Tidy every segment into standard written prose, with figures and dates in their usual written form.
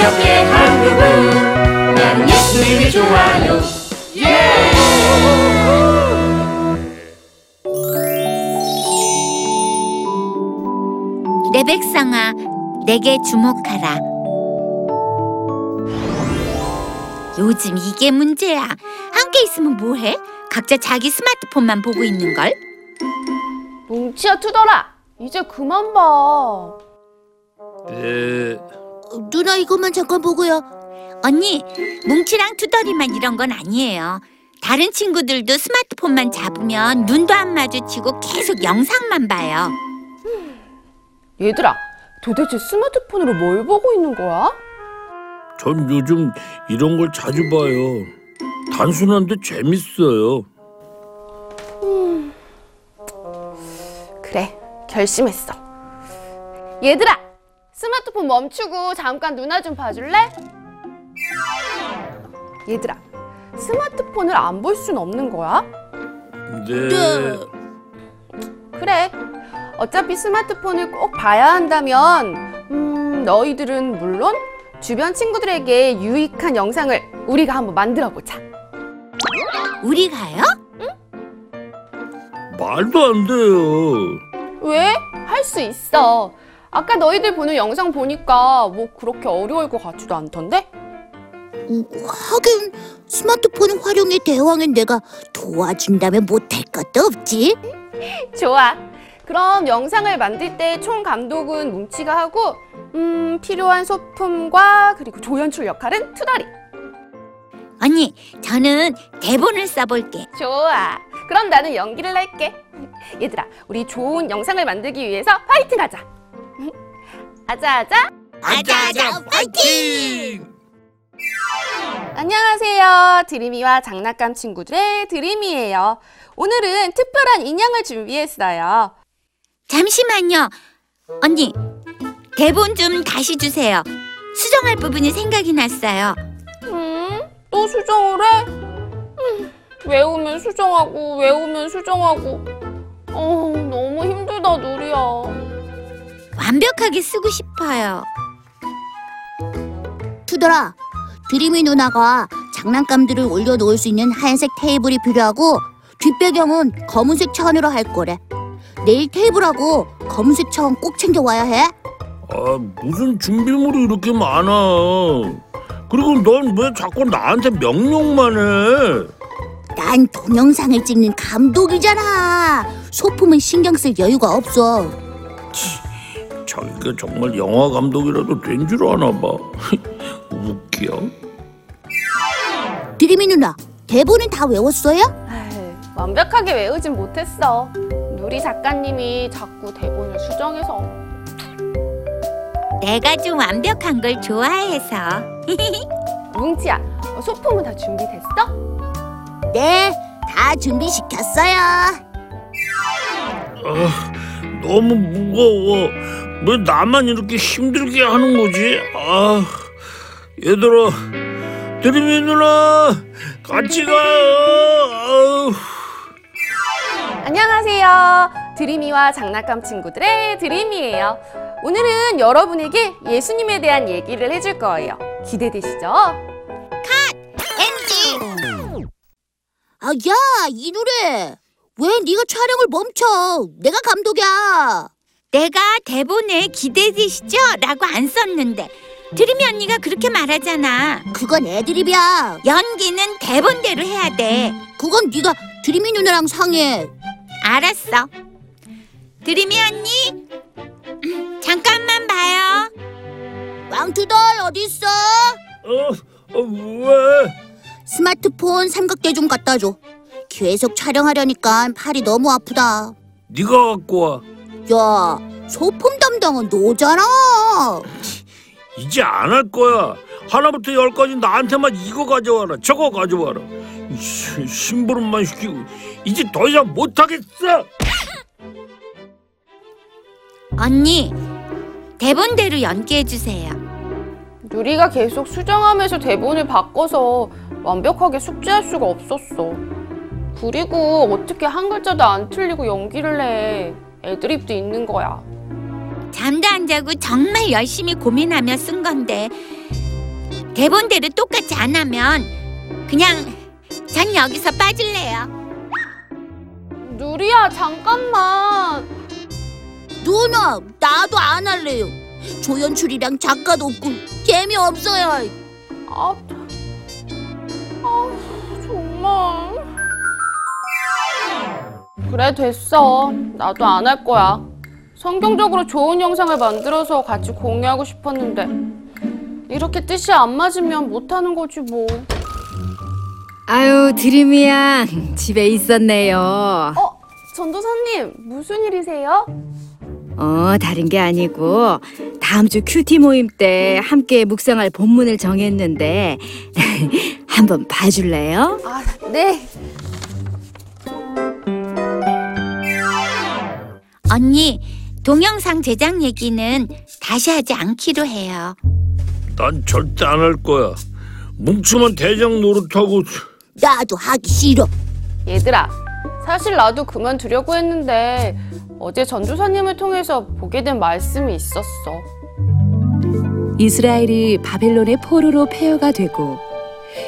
자유롭게 한국은 나는 예수님이 좋아요. 레백성아, 내게 주목하라. 요즘 이게 문제야. 함께 있으면 뭐해? 각자 자기 스마트폰만 보고 있는걸? 뭉치야, 투덜아, 이제 그만 봐. 누나, 이것만 잠깐 보고요. 언니, 뭉치랑 투덜이만 이런 건 아니에요. 다른 친구들도 스마트폰만 잡으면 눈도 안 마주치고 계속 영상만 봐요. 얘들아, 도대체 스마트폰으로 뭘 보고 있는 거야? 전 요즘 이런 걸 자주 봐요. 단순한데 재밌어요. 그래, 결심했어. 얘들아, 스마트폰 멈추고 잠깐 누나 좀 봐줄래? 얘들아, 스마트폰을 안 볼 순 없는 거야? 네. 그래, 어차피 스마트폰을 꼭 봐야 한다면 너희들은 물론 주변 친구들에게 유익한 영상을 우리가 한번 만들어보자. 우리가요? 응? 말도 안 돼요. 왜? 할 수 있어. 아까 너희들 보는 영상 보니까 뭐 그렇게 어려울 것 같지도 않던데? 하긴 스마트폰 활용의 대왕인 내가 도와준다면 못할 것도 없지. 좋아. 그럼 영상을 만들 때 총 감독은 뭉치가 하고 필요한 소품과 그리고 조연출 역할은 투덜이. 언니, 저는 대본을 써볼게. 좋아. 그럼 나는 연기를 할게. 얘들아, 우리 좋은 영상을 만들기 위해서 파이팅 하자. 아자아자. 아자아자 파이팅! 안녕하세요. 드림이와 장난감 친구들의 드림이에요. 오늘은 특별한 인형을 준비했어요. 잠시만요. 언니, 대본 좀 다시 주세요. 수정할 부분이 생각이 났어요. 또 수정을 해? 외우면 수정하고 외우면 수정하고 너무 힘들다, 누리야. 완벽하게 쓰고 싶어요. 투덜아, 드림이 누나가 장난감들을 올려놓을 수 있는 하얀색 테이블이 필요하고 뒷배경은 검은색 천으로 할 거래. 내일 테이블하고 검은색 천 꼭 챙겨와야 해. 아, 무슨 준비물이 이렇게 많아. 그리고 넌 왜 자꾸 나한테 명령만 해? 난 동영상을 찍는 감독이잖아. 소품은 신경 쓸 여유가 없어. 자기가 정말 영화 감독이라도 된 줄 아나 봐. 웃겨. 드림이 누나, 대본은 다 외웠어요? 완벽하게 외우진 못했어. 누리 작가님이 자꾸 대본을 수정해서. 내가 좀 완벽한 걸 좋아해서. 뭉치야, 소품은 다 준비됐어? 네, 다 준비시켰어요. 너무 무거워. 왜 나만 이렇게 힘들게 하는 거지? 얘들아, 드림이 누나 같이 가요. 안녕하세요. 드림이와 장난감 친구들의 드림이에요. 오늘은 여러분에게 예수님에 대한 얘기를 해줄 거예요. 기대되시죠? 컷! 엔딩! 아, 야, 이 노래! 왜 네가 촬영을 멈춰? 내가 감독이야. 내가 대본에 기대되시죠? 라고 안 썼는데 드림이 언니가 그렇게 말하잖아. 그건 애드립이야. 연기는 대본대로 해야 돼. 그건 네가 드림이 누나랑 상의해. 알았어. 드림이 언니, 잠깐만 봐요. 왕투덜 어딨어? 왜? 스마트폰 삼각대 좀 갖다 줘. 계속 촬영하려니까 팔이 너무 아프다. 네가 갖고 와. 야, 소품 담당은 너잖아. 이제 안 할 거야. 하나부터 열까지 나한테만 이거 가져와라, 저거 가져와라, 심부름만 시키고 이제 더 이상 못하겠어. 언니, 대본대로 연기해주세요. 누리가 계속 수정하면서 대본을 바꿔서 완벽하게 숙제할 수가 없었어. 그리고 어떻게 한 글자도 안 틀리고 연기를 해. 애드립도 있는 거야. 잠도 안 자고 정말 열심히 고민하며 쓴 건데 대본대로 똑같이 안 하면 그냥 전 여기서 빠질래요. 누리야, 잠깐만. 누나, 나도 안 할래요. 조연출이랑 작가도 없고 재미없어요. 정말. 그래, 됐어. 나도 안 할 거야. 성경적으로 좋은 영상을 만들어서 같이 공유하고 싶었는데 이렇게 뜻이 안 맞으면 못하는 거지 뭐. 아유, 드림이야. 집에 있었네요. 전도사님, 무슨 일이세요? 다른 게 아니고 다음 주 큐티 모임 때 함께 묵상할 본문을 정했는데 한번 봐줄래요? 아, 네. 언니, 동영상 제작 얘기는 다시 하지 않기로 해요. 난 절대 안 할 거야. 뭉치면 대장 노릇하고. 나도 하기 싫어. 얘들아, 사실 나도 그만두려고 했는데 어제 전도사님을 통해서 보게 된 말씀이 있었어. 이스라엘이 바벨론의 포로로 폐허가 되고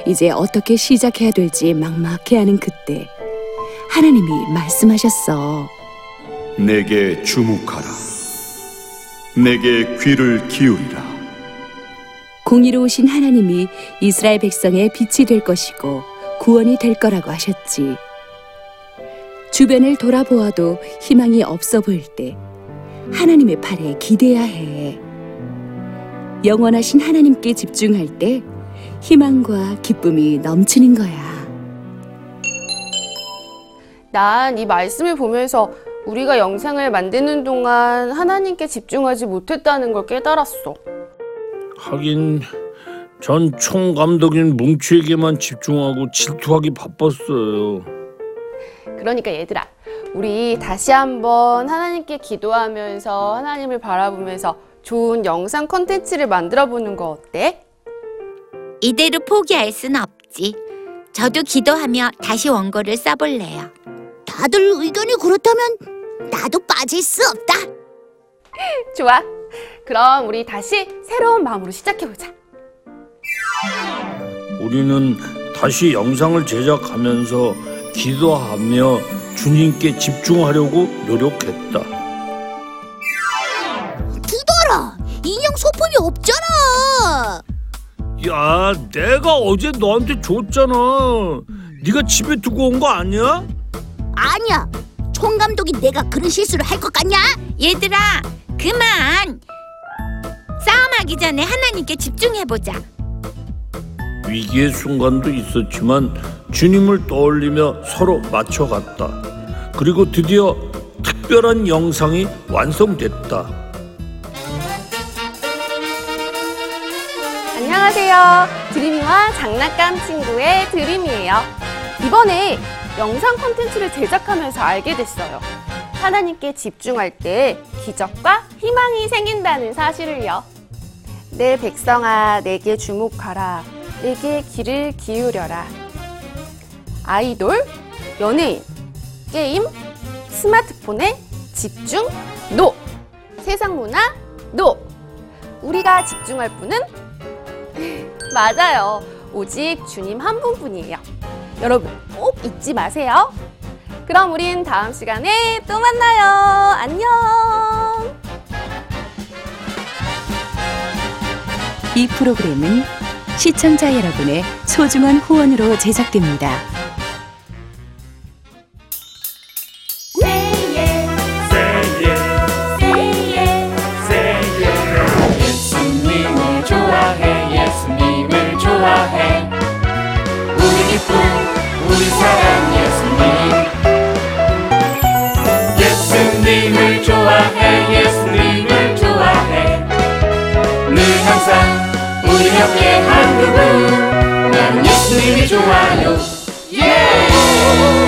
이제 어떻게 시작해야 될지 막막해하는 그때 하나님이 말씀하셨어. 내게 주목하라. 내게 귀를 기울이라. 공의로우신 하나님이 이스라엘 백성의 빛이 될 것이고 구원이 될 거라고 하셨지. 주변을 돌아보아도 희망이 없어 보일 때 하나님의 팔에 기대야 해. 영원하신 하나님께 집중할 때 희망과 기쁨이 넘치는 거야. 난 이 말씀을 보면서 우리가 영상을 만드는 동안 하나님께 집중하지 못했다는 걸 깨달았어. 하긴 전 총감독인 뭉치에게만 집중하고 질투하기 바빴어요. 그러니까 얘들아, 우리 다시 한번 하나님께 기도하면서 하나님을 바라보면서 좋은 영상 콘텐츠를 만들어보는 거 어때? 이대로 포기할 순 없지. 저도 기도하며 다시 원고를 써볼래요. 다들 의견이 그렇다면 나도 빠질 수 없다. 좋아. 그럼 우리 다시 새로운 마음으로 시작해보자. 우리는 다시 영상을 제작하면서 기도하며 주님께 집중하려고 노력했다. 두더라, 인형 소품이 없잖아. 야, 내가 어제 너한테 줬잖아. 네가 집에 두고 온 거 아니야? 아니야. 총감독이 내가 그런 실수를 할 것 같냐? 얘들아, 그만! 싸움하기 전에 하나님께 집중해보자. 위기의 순간도 있었지만 주님을 떠올리며 서로 맞춰갔다. 그리고 드디어 특별한 영상이 완성됐다. 안녕하세요. 드림이와 장난감 친구의 드림이에요. 이번에 영상 콘텐츠를 제작하면서 알게 됐어요. 하나님께 집중할 때 기적과 희망이 생긴다는 사실을요. 내 백성아, 내게 주목하라. 내게 귀를 기울여라. 아이돌, 연예인, 게임, 스마트폰에 집중 NO! 세상 문화 NO! 우리가 집중할 분은? 맞아요. 오직 주님 한 분뿐이에요. 여러분, 꼭 잊지 마세요. 그럼 우린 다음 시간에 또 만나요. 안녕. 이 프로그램은 시청자 여러분의 소중한 후원으로 제작됩니다. 우리 함께 한 그분, 난 예수님이 좋아요. 예!